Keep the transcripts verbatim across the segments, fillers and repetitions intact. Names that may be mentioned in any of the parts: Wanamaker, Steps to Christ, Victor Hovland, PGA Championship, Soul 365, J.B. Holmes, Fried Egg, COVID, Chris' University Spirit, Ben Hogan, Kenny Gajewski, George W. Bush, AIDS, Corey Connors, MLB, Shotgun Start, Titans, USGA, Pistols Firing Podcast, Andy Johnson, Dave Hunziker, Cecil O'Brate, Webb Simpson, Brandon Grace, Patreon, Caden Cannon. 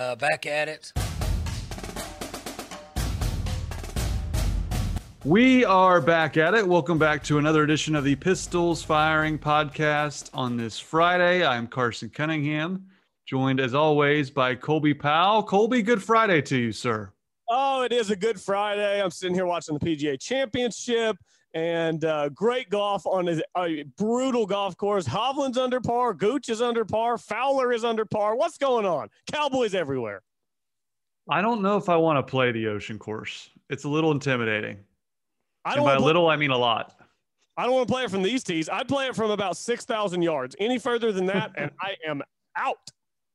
uh, back at it. We are back at it. Welcome back to another edition of the Pistols Firing Podcast on this Friday. I'm Carson Cunningham, joined as always by Colby Powell. Colby, good Friday to you, sir. Oh, it is a good Friday. I'm sitting here watching the P G A Championship and uh, great golf on a uh, brutal golf course. Hovland's under par. Gooch is under par. Fowler is under par. What's going on? Cowboys everywhere. I don't know if I want to play the ocean course. It's a little intimidating. I don't and by play, little, I mean a lot. I don't want to play it from these tees. I play it from about six thousand yards. Any further than that, and I am out.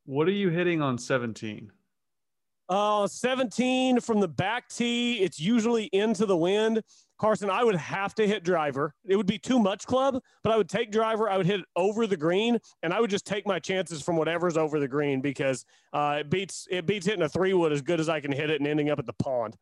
What are you hitting on seventeen? Uh, seventeen from the back tee. It's usually into the wind. Carson, I would have to hit driver. It would be too much club, but I would take driver. I would hit it over the green, and I would just take my chances from whatever's over the green because uh, it beats it beats hitting a three-wood as good as I can hit it and ending up at the pond.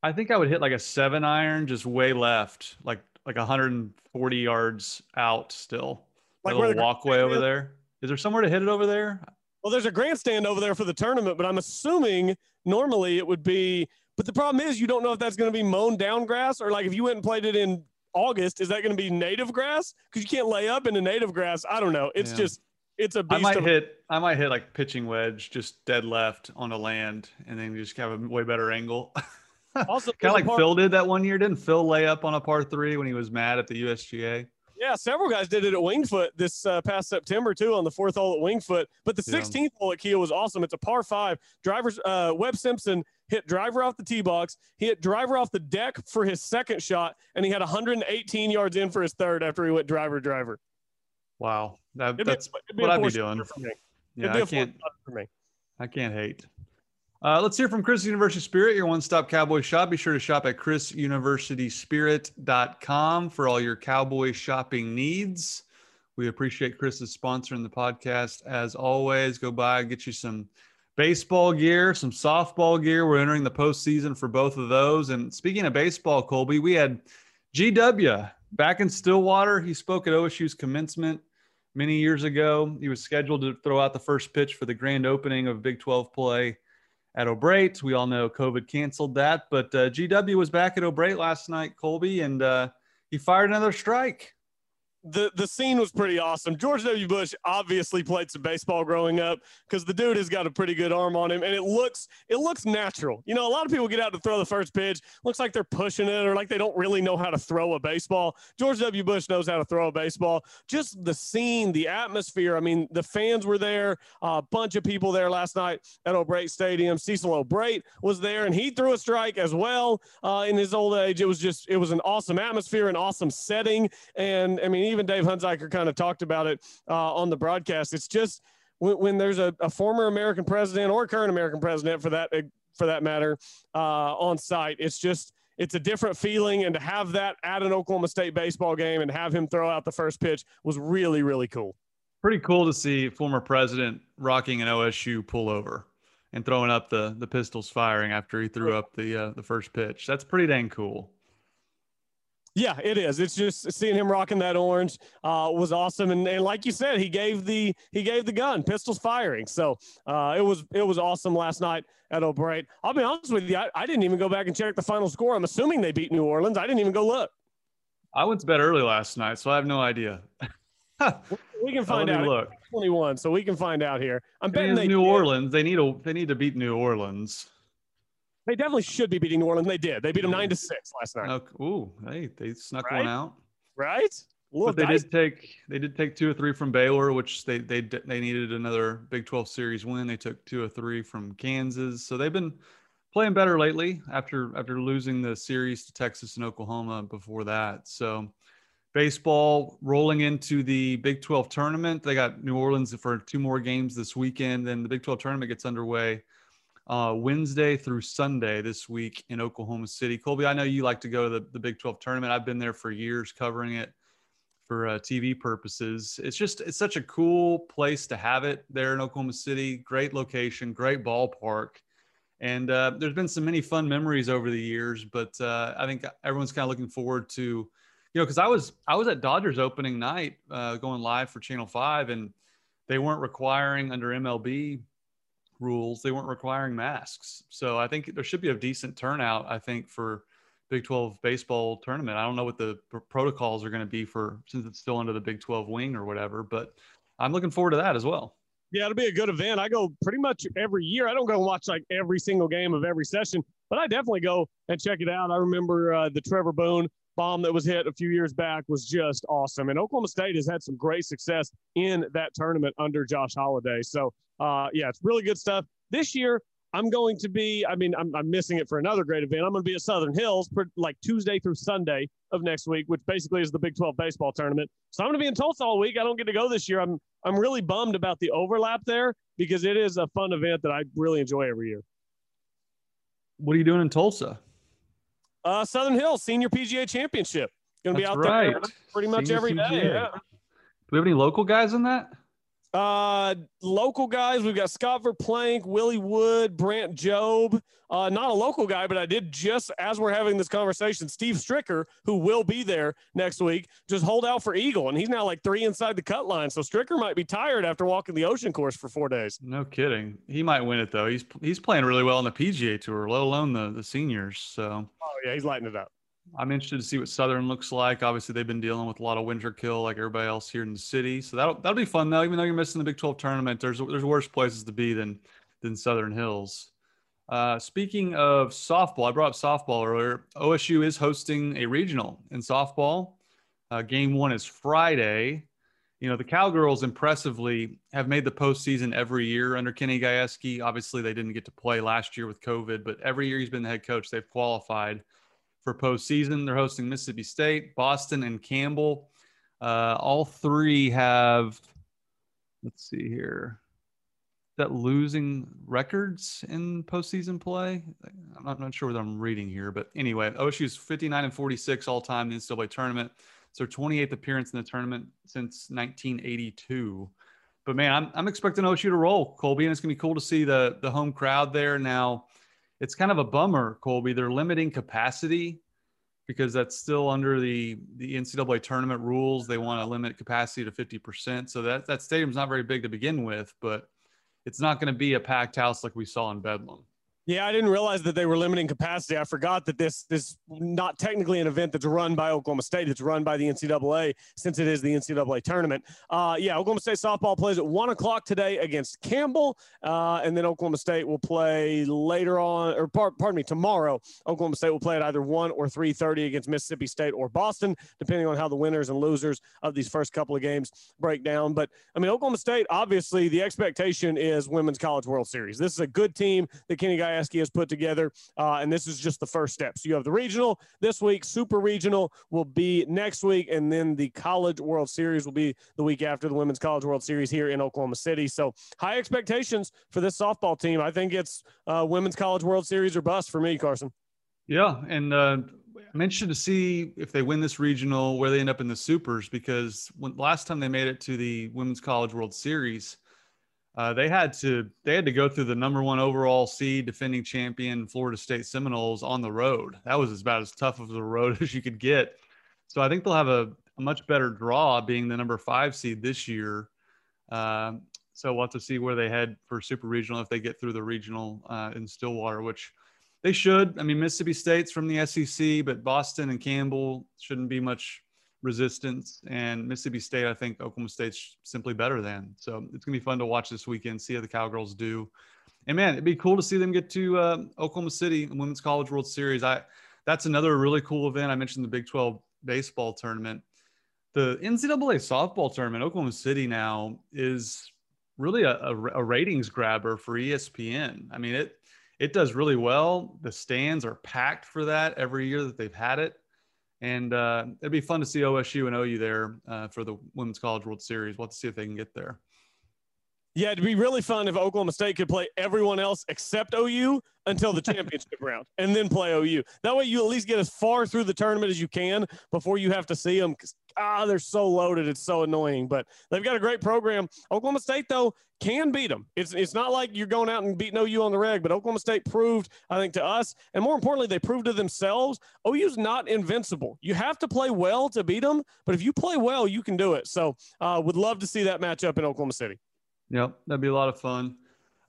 I think I would hit like a seven iron, just way left, like like one hundred forty yards out still. Like a little the walkway over is. There. Is there somewhere to hit it over there? Well, there's a grandstand over there for the tournament, but I'm assuming normally it would be. But the problem is you don't know if that's going to be mown down grass or like if you went and played it in August, is that going to be native grass? Because you can't lay up into native grass. I don't know. It's yeah. just it's a beast. I might of- hit. I might hit like pitching wedge, just dead left on a land, and then you just have a way better angle. Also, kind of like par- Phil did that one year. Didn't Phil lay up on a par three when he was mad at the U S G A? Yeah, several guys did it at Wingfoot this uh, past September, too, on the fourth hole at Wingfoot. But the yeah. sixteenth hole at Kiawah was awesome. It's a par five. Drivers, uh, Webb Simpson hit driver off the tee box. He hit driver off the deck for his second shot, and he had one hundred eighteen yards in for his third after he went driver-driver. Wow. That, that's a, what I'd be doing. Yeah, I can't, for me. I can't hate. Uh, let's hear from Chris' University Spirit, your one-stop Cowboy shop. Be sure to shop at chris university spirit dot com for all your Cowboy shopping needs. We appreciate Chris' sponsoring the podcast. As always, go by and get you some baseball gear, some softball gear. We're entering the postseason for both of those. And speaking of baseball, Colby, we had G W back in Stillwater. He spoke at O S U's commencement many years ago. He was scheduled to throw out the first pitch for the grand opening of Big twelve play at O'Brate. We all know COVID canceled that, but uh, G W was back at O'Brate last night, Colby, and uh, he fired another strike. The the scene was pretty awesome. George W. Bush obviously played some baseball growing up because the dude has got a pretty good arm on him, and it looks it looks natural. You know, a lot of people get out to throw the first pitch. Looks like they're pushing it or like they don't really know how to throw a baseball. George W. Bush knows how to throw a baseball. Just the scene, the atmosphere. I mean, the fans were there. A bunch of people there last night at O'Brate Stadium. Cecil O'Brate was there, and he threw a strike as well uh, in his old age. It was just it was an awesome atmosphere, an awesome setting, and I mean, even Dave Hunziker kind of talked about it uh, on the broadcast. It's just when, when there's a, a former American president or current American president for that, for that matter, uh, on site, it's just, it's a different feeling. And to have that at an Oklahoma State baseball game and have him throw out the first pitch was really, really cool. Pretty cool to see former president rocking an O S U pullover and throwing up the, the Pistols firing after he threw up the, uh, the first pitch. That's pretty dang cool. Yeah, it is. It's just seeing him rocking that orange uh, was awesome, and, and like you said, he gave the he gave the gun, Pistols firing. So uh, it was it was awesome last night at O'Brate. I'll be honest with you, I, I didn't even go back and check the final score. I'm assuming they beat New Orleans. I didn't even go look. I went to bed early last night, so I have no idea. We can find out. Look, twenty-one, so we can find out here. I'm betting they New did. Orleans. They need a they need to beat New Orleans. They definitely should be beating New Orleans. They did. They beat them nine to six last night. Okay. Ooh, hey, they snuck right? one out. Right? But they nice. did take they did take two or three from Baylor, which they they they needed another Big twelve series win. They took two or three from Kansas, so they've been playing better lately. After after losing the series to Texas and Oklahoma before that, so baseball rolling into the Big twelve tournament. They got New Orleans for two more games this weekend. Then the Big twelve tournament gets underway Uh, Wednesday through Sunday this week in Oklahoma City. Colby, I know you like to go to the, the Big twelve tournament. I've been there for years covering it for uh, T V purposes. It's just, it's such a cool place to have it there in Oklahoma City. Great location, great ballpark. And uh, there's been so many fun memories over the years, but uh, I think everyone's kind of looking forward to, you know, cause I was, I was at Dodgers opening night uh, going live for Channel five, and they weren't requiring under M L B rules, they weren't requiring masks. So I think there should be a decent turnout, I think, for Big twelve baseball tournament. I don't know what the pr- protocols are going to be for, since it's still under the Big twelve wing or whatever, but I'm looking forward to that as well. Yeah, it'll be a good event. I go pretty much every year. I don't go watch like every single game of every session, but I definitely go and check it out. I remember uh, the Trevor Boone bomb that was hit a few years back was just awesome. And Oklahoma State has had some great success in that tournament under Josh Holiday. So uh, yeah, it's really good stuff. This year, I'm going to be, I mean, I'm, I'm missing it for another great event. I'm going to be at Southern Hills for like Tuesday through Sunday of next week, which basically is the Big twelve baseball tournament. So I'm going to be in Tulsa all week. I don't get to go this year. I'm, I'm really bummed about the overlap there because it is a fun event that I really enjoy every year. What are you doing in Tulsa? Uh, Southern Hills, Senior P G A Championship. Going to be out right. there pretty much Senior every P G A. Day. Yeah. Do we have any local guys in that? Uh, local guys, we've got Scott Verplank, Willie Wood, Brant Jobe. Uh, not a local guy, but I did just as we're having this conversation, Steve Stricker, who will be there next week, just hold out for Eagle, and he's now like three inside the cut line. So Stricker might be tired after walking the Ocean Course for four days. No kidding, he might win it though. He's he's playing really well on the P G A Tour, let alone the the seniors. So oh yeah, he's lighting it up. I'm interested to see what Southern looks like. Obviously, they've been dealing with a lot of winter kill like everybody else here in the city. So that'll, that'll be fun, though. Even though you're missing the Big twelve tournament, there's there's worse places to be than, than Southern Hills. Uh, speaking of softball, I brought up softball earlier. O S U is hosting a regional in softball. Uh, game one is Friday. You know, the Cowgirls impressively have made the postseason every year under Kenny Gajewski. Obviously, they didn't get to play last year with COVID, but every year he's been the head coach, they've qualified for postseason. They're hosting Mississippi State, Boston, and Campbell. Uh, all three have, let's see here, that losing records in postseason play. I'm not, I'm not sure what I'm reading here, but anyway, O S U's fifty-nine and forty-six all time in the N C double A tournament. It's their twenty-eighth appearance in the tournament since nineteen eighty-two. But man, I'm, I'm expecting O S U to roll, Colby, and it's gonna be cool to see the the home crowd there now. It's kind of a bummer, Colby. They're limiting capacity because that's still under the, the N C double A tournament rules. They want to limit capacity to fifty percent. So that, that stadium's not very big to begin with, but it's not going to be a packed house like we saw in Bedlam. Yeah, I didn't realize that they were limiting capacity. I forgot that this is not technically an event that's run by Oklahoma State. It's run by the N C double A since it is the N C double A tournament. Uh, yeah, Oklahoma State softball plays at one o'clock today against Campbell, uh, and then Oklahoma State will play later on, or par- pardon me, tomorrow. Oklahoma State will play at either one or three thirty against Mississippi State or Boston, depending on how the winners and losers of these first couple of games break down. But, I mean, Oklahoma State, obviously, the expectation is Women's College World Series. This is a good team that Kenny Guy has put together, uh, and this is just the first step. So you have the regional this week, super regional will be next week, and then the College World Series will be the week after the Women's College World Series here in Oklahoma City. So high expectations for this softball team. I think it's uh, Women's College World Series or bust for me, Carson. Yeah, and uh, I'm interested to see if they win this regional, where they end up in the supers, because when last time they made it to the Women's College World Series, Uh, they had to they had to go through the number one overall seed, defending champion Florida State Seminoles on the road. That was as about as tough of a road as you could get. So I think they'll have a, a much better draw being the number five seed this year. Uh, so we'll have to see where they head for Super Regional if they get through the regional uh, in Stillwater, which they should. I mean, Mississippi State's from the S E C, but Boston and Campbell shouldn't be much resistance, and Mississippi State, I think Oklahoma State's simply better than. So it's gonna be fun to watch this weekend, see how the Cowgirls do. And man, it'd be cool to see them get to uh, Oklahoma City and Women's College World Series. I that's another really cool event. I mentioned the Big twelve baseball tournament. The N C double A softball tournament, Oklahoma City now is really a, a, a ratings grabber for E S P N. I mean, it it does really well. The stands are packed for that every year that they've had it. And uh, it'd be fun to see O S U and O U there uh, for the Women's College World Series. We'll have to see if they can get there. Yeah, it'd be really fun if Oklahoma State could play everyone else except O U until the championship round and then play O U. That way you at least get as far through the tournament as you can before you have to see them. Ah, they're so loaded. It's so annoying, but they've got a great program. Oklahoma State, though, can beat them. It's it's not like you're going out and beating O U on the reg, but Oklahoma State proved, I think, to us, and more importantly, they proved to themselves, O U's not invincible. You have to play well to beat them, but if you play well, you can do it. So uh, would love to see that matchup in Oklahoma City. Yep, that'd be a lot of fun.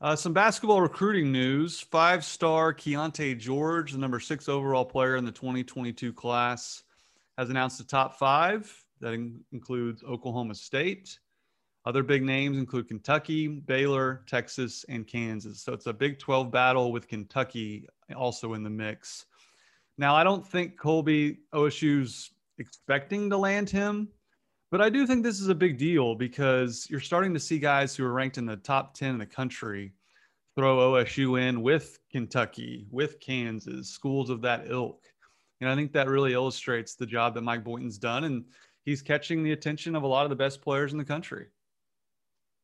Uh, some basketball recruiting news. Five-star Keontae George, the number six overall player in the twenty twenty-two class, has announced the top five. That in- includes Oklahoma State. Other big names include Kentucky, Baylor, Texas, and Kansas. So it's a Big twelve battle with Kentucky also in the mix. Now, I don't think Colby, O S U's expecting to land him, but I do think this is a big deal because you're starting to see guys who are ranked in the top ten in the country throw O S U in with Kentucky, with Kansas, schools of that ilk. And I think that really illustrates the job that Mike Boynton's done, and he's catching the attention of a lot of the best players in the country.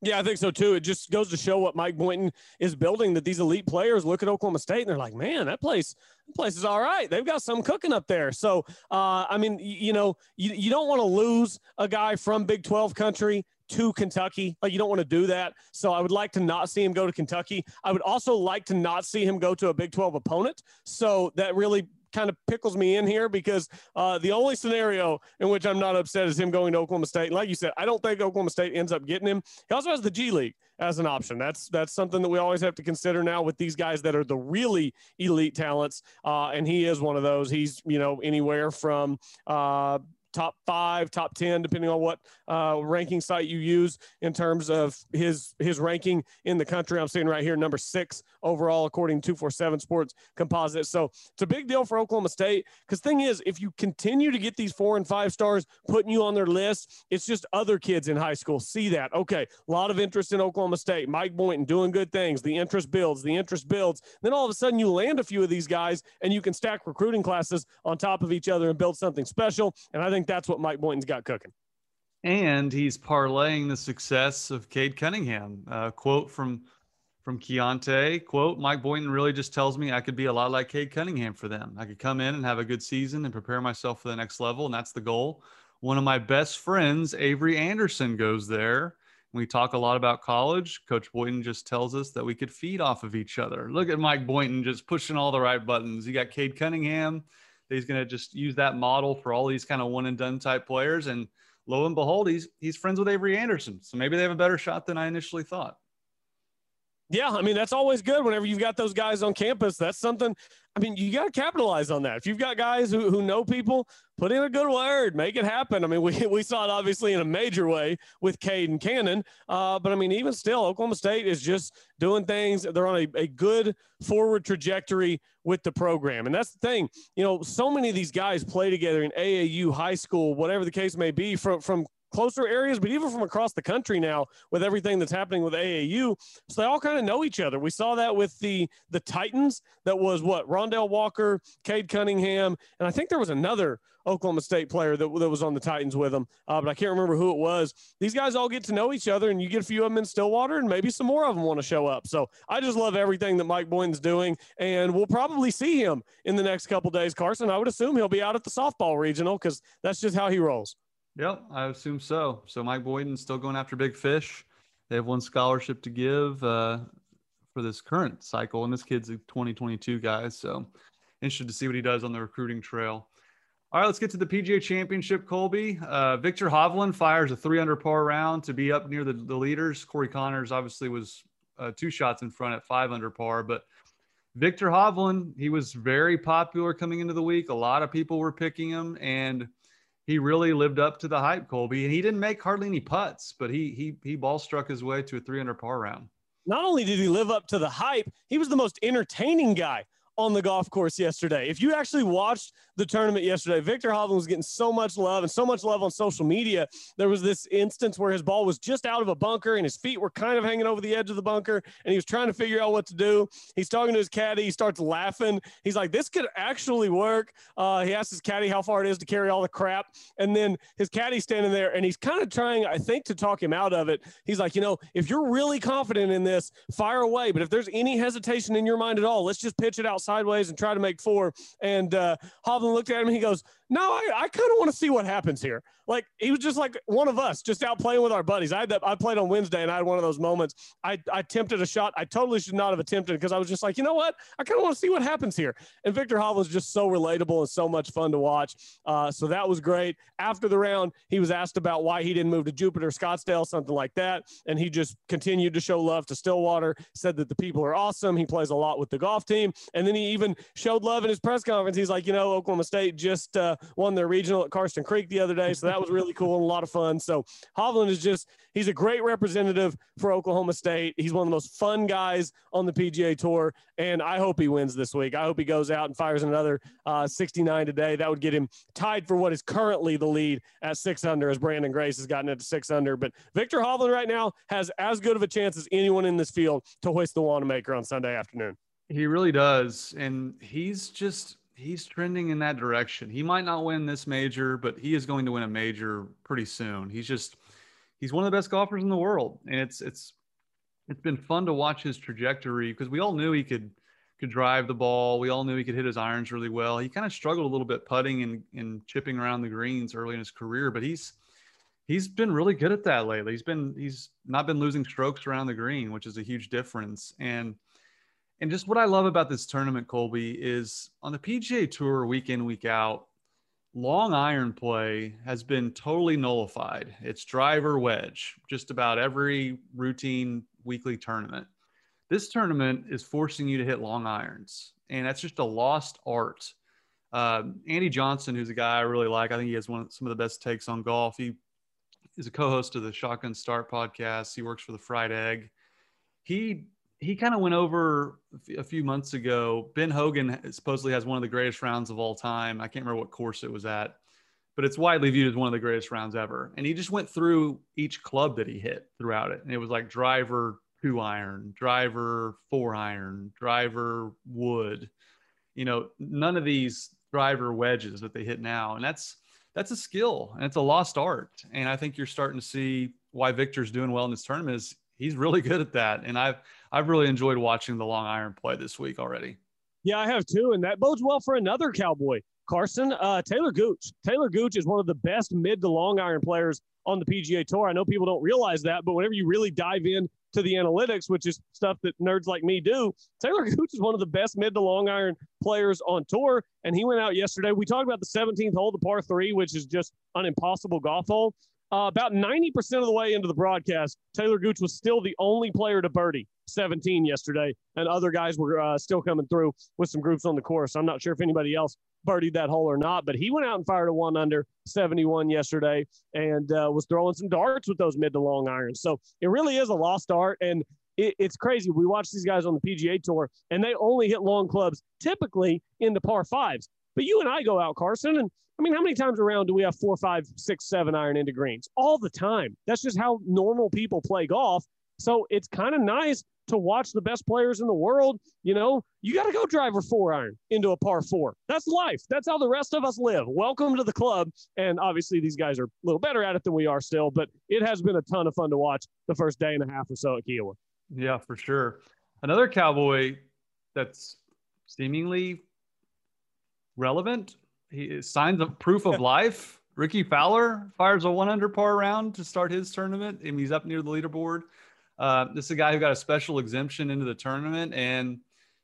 Yeah, I think so too. It just goes to show what Mike Boynton is building, that these elite players look at Oklahoma State and they're like, man, that place, that place is all right. They've got some cooking up there. So, uh, I mean, you know, you, you don't want to lose a guy from Big twelve country to Kentucky. Like, you don't want to do that. So I would like to not see him go to Kentucky. I would also like to not see him go to a Big twelve opponent. So that really kind of pickles me in here, because uh, the only scenario in which I'm not upset is him going to Oklahoma State. And like you said, I don't think Oklahoma State ends up getting him. He also has the G League as an option. That's that's something that we always have to consider now with these guys that are the really elite talents. Uh, and he is one of those. He's, you know, anywhere from uh, top five, top ten, depending on what uh, ranking site you use in terms of his his ranking in the country. I'm seeing right here, number six overall, according to two forty-seven Sports Composite. So it's a big deal for Oklahoma State, because thing is, if you continue to get these four and five stars putting you on their list, it's just other kids in high school see that. Okay, a lot of interest in Oklahoma State. Mike Boynton doing good things. The interest builds, the interest builds. Then all of a sudden you land a few of these guys and you can stack recruiting classes on top of each other and build something special. And I think that's what Mike Boynton's got cooking. And he's parlaying the success of Cade Cunningham. Uh, quote from from Keontae, quote, Mike Boynton really just tells me I could be a lot like Cade Cunningham for them. I could come in and have a good season and prepare myself for the next level, and that's the goal. One of my best friends, Avery Anderson, goes there. We talk a lot about college. Coach Boynton just tells us that we could feed off of each other. Look at Mike Boynton just pushing all the right buttons. You got Cade Cunningham. He's going to just use that model for all these kind of one and done type players. And lo and behold, he's, he's friends with Avery Anderson. So maybe they have a better shot than I initially thought. Yeah. I mean, that's always good. Whenever you've got those guys on campus, that's something, I mean, you got to capitalize on that. If you've got guys who, who know people, put in a good word, make it happen. I mean, we, we saw it obviously in a major way with Caden Cannon. Uh, but I mean, even still, Oklahoma State is just doing things. They're on a, a good forward trajectory with the program. And that's the thing, you know, so many of these guys play together in A A U, high school, whatever the case may be, from, from, closer areas, but even from across the country now with everything that's happening with A A U. So they all kind of know each other. We saw that with the the Titans. That was what? Rondell Walker, Cade Cunningham, and I think there was another Oklahoma State player that, that was on the Titans with them, uh, but I can't remember who it was. These guys all get to know each other, and you get a few of them in Stillwater, and maybe some more of them want to show up. So I just love everything that Mike Boynton's doing, and we'll probably see him in the next couple days, Carson. I would assume he'll be out at the softball regional, because that's just how he rolls. Yep, I assume so. So Mike Boynton's still going after big fish. They have one scholarship to give uh, for this current cycle, and this kid's a twenty twenty-two guy. So interested to see what he does on the recruiting trail. All right, let's get to the P G A Championship, Colby. Uh, Victor Hovland fires a three under par round to be up near the, the leaders. Corey Connors obviously was uh, two shots in front at five under par, but Victor Hovland, he was very popular coming into the week. A lot of people were picking him, and he really lived up to the hype, Colby. And he didn't make hardly any putts, but he he he ball struck his way to a three under par round. Not only did he live up to the hype, he was the most entertaining guy on the golf course yesterday. If you actually watched the tournament yesterday, Victor Hovland was getting so much love and so much love on social media. There was this instance where his ball was just out of a bunker and his feet were kind of hanging over the edge of the bunker, and he was trying to figure out what to do. He's talking to his caddy. He starts laughing. He's like, this could actually work. Uh, he asks his caddy how far it is to carry all the crap. And then his caddy's standing there, and he's kind of trying, I think, to talk him out of it. He's like, you know, if you're really confident in this, fire away. But if there's any hesitation in your mind at all, let's just pitch it out sideways and tried to make four. And uh, Hovland looked at him and he goes, no, I, I kind of want to see what happens here. Like, he was just like one of us, just out playing with our buddies. I had that, I played on Wednesday and I had one of those moments. I, I attempted a shot I totally should not have attempted because I was just like, you know what? I kind of want to see what happens here. And Victor Hovland's just so relatable and so much fun to watch. Uh, so that was great. After the round, he was asked about why he didn't move to Jupiter, Scottsdale, something like that. And he just continued to show love to Stillwater, said that the people are awesome. He plays a lot with the golf team. And then he even showed love in his press conference. He's like, you know, Oklahoma State just uh, won their regional at Karsten Creek the other day. So that was really cool and a lot of fun. So Hovland is just, he's a great representative for Oklahoma State. He's one of the most fun guys on the P G A Tour. And I hope he wins this week. I hope he goes out and fires another uh, sixty-nine today. That would get him tied for what is currently the lead at six under, as Brandon Grace has gotten it to six under. But Victor Hovland right now has as good of a chance as anyone in this field to hoist the Wanamaker on Sunday afternoon. He really does. And he's just, he's trending in that direction. He might not win this major, but he is going to win a major pretty soon. He's just, he's one of the best golfers in the world. And it's, it's, it's been fun to watch his trajectory because we all knew he could, could drive the ball. We all knew he could hit his irons really well. He kind of struggled a little bit putting and, and chipping around the greens early in his career, but he's, he's been really good at that lately. He's been, he's not been losing strokes around the green, which is a huge difference. And, and just what I love about this tournament, Colby, is on the P G A Tour week in, week out, long iron play has been totally nullified. It's driver wedge, just about every routine weekly tournament. This tournament is forcing you to hit long irons, and that's just a lost art. Uh, Andy Johnson, who's a guy I really like, I think he has one of, some of the best takes on golf. He is a co-host of the Shotgun Start podcast. He works for the Fried Egg. He he kind of went over a few months ago. Ben Hogan supposedly has one of the greatest rounds of all time. I can't remember what course it was at, but it's widely viewed as one of the greatest rounds ever. And he just went through each club that he hit throughout it. And it was like driver two iron, driver four iron, driver wood, you know, none of these driver wedges that they hit now. And that's, that's a skill and it's a lost art. And I think you're starting to see why Victor's doing well in this tournament is he's really good at that. And I've, I've really enjoyed watching the long iron play this week already. Yeah, I have too. And that bodes well for another Cowboy, Carson, uh, Taylor Gooch. Taylor Gooch is one of the best mid to long iron players on the P G A Tour. I know people don't realize that, but whenever you really dive in to the analytics, which is stuff that nerds like me do, Taylor Gooch is one of the best mid to long iron players on tour. And he went out yesterday. We talked about the seventeenth hole, the par three, which is just an impossible golf hole. Uh, about ninety percent of the way into the broadcast, Taylor Gooch was still the only player to birdie seventeen yesterday, and other guys were uh, still coming through with some groups on the course. I'm not sure if anybody else birdied that hole or not, but he went out and fired a one under seventy-one yesterday and uh, was throwing some darts with those mid to long irons. So it really is a lost art, and it, it's crazy. We watch these guys on the P G A Tour, and they only hit long clubs typically in the par fives. But you and I go out, Carson, and I mean, how many times around do we have four, five, six, seven iron into greens? All the time. That's just how normal people play golf. So it's kind of nice to watch the best players in the world. You know, you got to go driver four iron into a par four. That's life. That's how the rest of us live. Welcome to the club. And obviously these guys are a little better at it than we are still, but it has been a ton of fun to watch the first day and a half or so at Kiawah. Yeah, for sure. Another Cowboy that's seemingly relevant, he signs of proof of life. Rickie Fowler fires a one under par round to start his tournament, and he's up near the leaderboard. Uh, this is a guy who got a special exemption into the tournament, and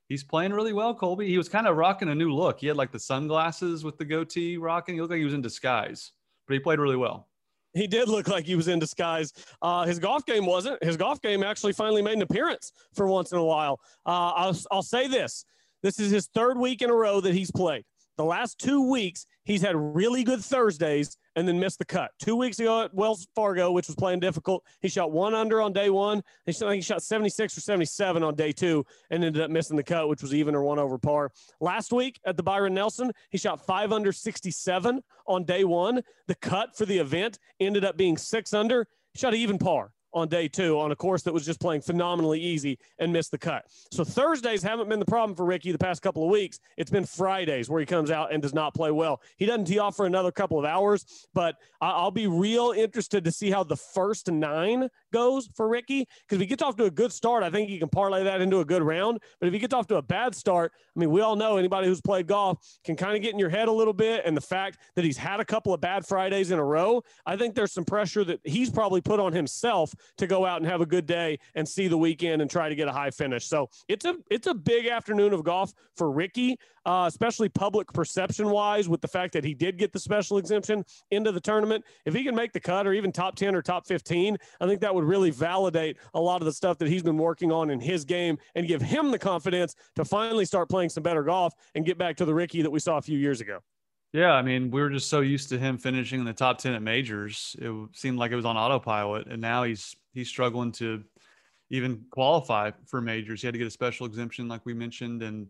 he's playing really well, Colby. He was kind of rocking a new look. He had like the sunglasses with the goatee rocking. He looked like he was in disguise, but he played really well. He did look like he was in disguise. Uh, his golf game wasn't. His golf game actually finally made an appearance for once in a while. Uh, I'll, I'll say this. This is his third week in a row that he's played. The last two weeks, he's had really good Thursdays and then missed the cut. Two weeks ago at Wells Fargo, which was playing difficult, he shot one under on day one. He shot, he shot seventy-six or seventy-seven on day two and ended up missing the cut, which was even or one over par. Last week at the Byron Nelson, he shot five under sixty-seven on day one. The cut for the event ended up being six under. He shot an even par on day two on a course that was just playing phenomenally easy and missed the cut. So Thursdays haven't been the problem for Rickie the past couple of weeks. It's been Fridays where he comes out and does not play well. He doesn't tee off for another couple of hours, but I'll be real interested to see how the first nine goes for Rickie, because if he gets off to a good start, I think he can parlay that into a good round. But if he gets off to a bad start, I mean, we all know anybody who's played golf can kind of get in your head a little bit. And the fact that he's had a couple of bad Fridays in a row, I think there's some pressure that he's probably put on himself to go out and have a good day and see the weekend and try to get a high finish. So it's a, it's a big afternoon of golf for Rickie, uh, especially public perception wise, with the fact that he did get the special exemption into the tournament. If he can make the cut or even top ten or top fifteen, I think that would really validate a lot of the stuff that he's been working on in his game and give him the confidence to finally start playing some better golf and get back to the Rickie that we saw a few years ago. Yeah, I mean, we were just so used to him finishing in the top ten at majors. It seemed like it was on autopilot, and now he's he's struggling to even qualify for majors. He had to get a special exemption, like we mentioned, and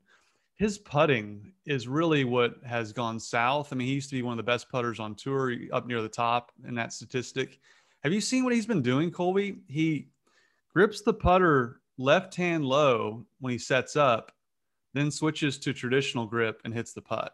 his putting is really what has gone south. I mean, he used to be one of the best putters on tour, up near the top in that statistic. Have you seen what he's been doing, Colby? He grips the putter left hand low when he sets up, then switches to traditional grip and hits the putt.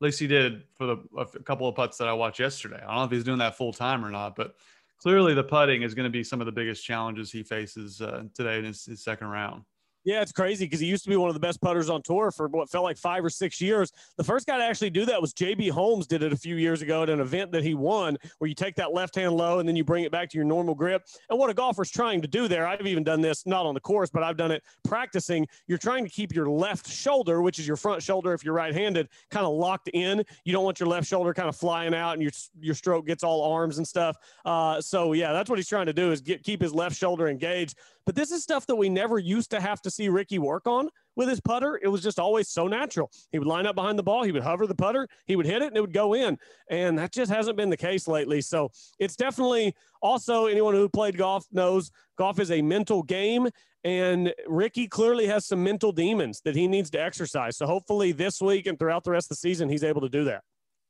At least he did for the, a couple of putts that I watched yesterday. I don't know if he's doing that full time or not, but clearly the putting is going to be some of the biggest challenges he faces uh, today in his, his second round. Yeah, it's crazy because he used to be one of the best putters on tour for what felt like five or six years. The first guy to actually do that was J B Holmes, did it a few years ago at an event that he won, where you take that left hand low and then you bring it back to your normal grip. And what a golfer's trying to do there, I've even done this, not on the course, but I've done it practicing. You're trying to keep your left shoulder, which is your front shoulder if you're right-handed, kind of locked in. You don't want your left shoulder kind of flying out and your your stroke gets all arms and stuff. Uh, so, yeah, that's what he's trying to do is get, keep his left shoulder engaged. But this is stuff that we never used to have to see Rickie work on with his putter. It was just always so natural. He would line up behind the ball. He would hover the putter. He would hit it, and it would go in. And that just hasn't been the case lately. So it's definitely also anyone who played golf knows golf is a mental game. And Rickie clearly has some mental demons that he needs to exercise. So hopefully this week and throughout the rest of the season, he's able to do that.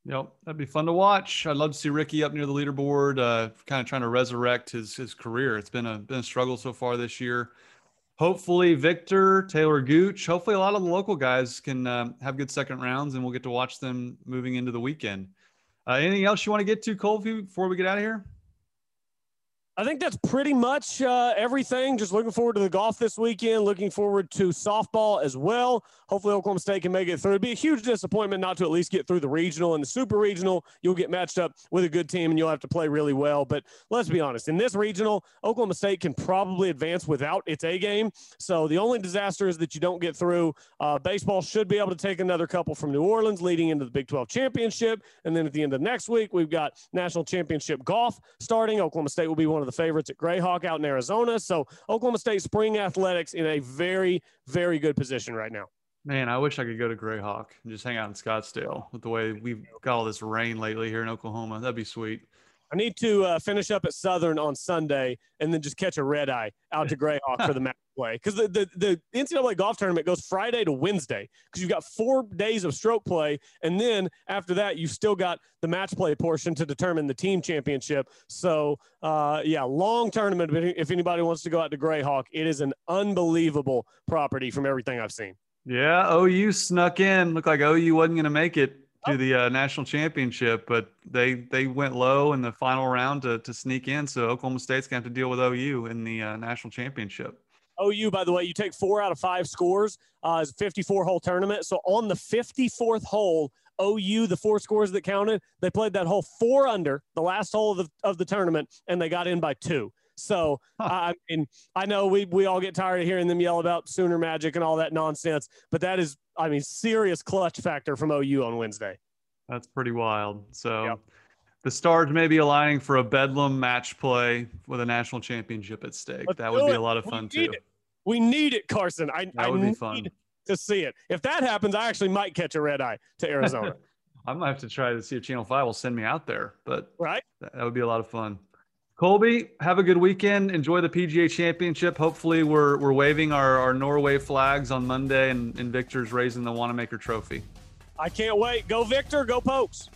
Yep, that'd be fun to watch. I'd love to see Rickie up near the leaderboard, uh, kind of trying to resurrect his his career. It's been a been a struggle so far this year. Hopefully, Victor, Taylor Gooch, hopefully a lot of the local guys can uh, have good second rounds, and we'll get to watch them moving into the weekend. Uh, anything else you want to get to, Colby, before we get out of here? I think that's pretty much uh, everything. Just looking forward to the golf this weekend, looking forward to softball as well. Hopefully Oklahoma State can make it through. It'd be a huge disappointment not to at least get through the regional and the super regional. You'll get matched up with a good team and you'll have to play really well. But let's be honest, in this regional, Oklahoma State can probably advance without its A game. So the only disaster is that you don't get through. Uh, baseball should be able to take another couple from New Orleans leading into the Big twelve Championship. And then at the end of next week, we've got National Championship Golf starting. Oklahoma State will be one of the favorites at Greyhawk out in Arizona. So Oklahoma State spring athletics in a very, very good position right now. Man, I wish I could go to Greyhawk and just hang out in Scottsdale with the way we've got all this rain lately here in Oklahoma. That'd be sweet. I need to uh, finish up at Southern on Sunday and then just catch a red eye out to Greyhawk for the match play. Because the, the, the N C double A golf tournament goes Friday to Wednesday because you've got four days of stroke play. And then after that, you've still got the match play portion to determine the team championship. So, uh, yeah, long tournament. But if anybody wants to go out to Greyhawk, it is an unbelievable property from everything I've seen. Yeah, O U snuck in. Looked like O U wasn't going to make it to the uh, national championship, but they they went low in the final round to, to sneak in. So Oklahoma State's gonna have to deal with O U in the uh, national championship. O U, by the way, you take four out of five scores. Uh, it's a fifty-four hole tournament. So on the fifty-fourth hole, O U, the four scores that counted, they played that hole four under, the last hole of the, of the tournament, and they got in by two. So huh. I mean, I know we we all get tired of hearing them yell about Sooner Magic and all that nonsense, but that is, I mean, serious clutch factor from O U on Wednesday. That's pretty wild. So yep. The Stars may be aligning for a bedlam match play with a national championship at stake. Let's that would be it. a lot of fun too. It. We need it, Carson. I, I need fun. to see it. If that happens, I actually might catch a red eye to Arizona. I might have to try to see if Channel five will send me out there, but right? that, that would be a lot of fun. Colby, have a good weekend. Enjoy the P G A Championship. Hopefully we're we're waving our, our Norway flags on Monday and, and Victor's raising the Wanamaker Trophy. I can't wait. Go Victor, go Pokes.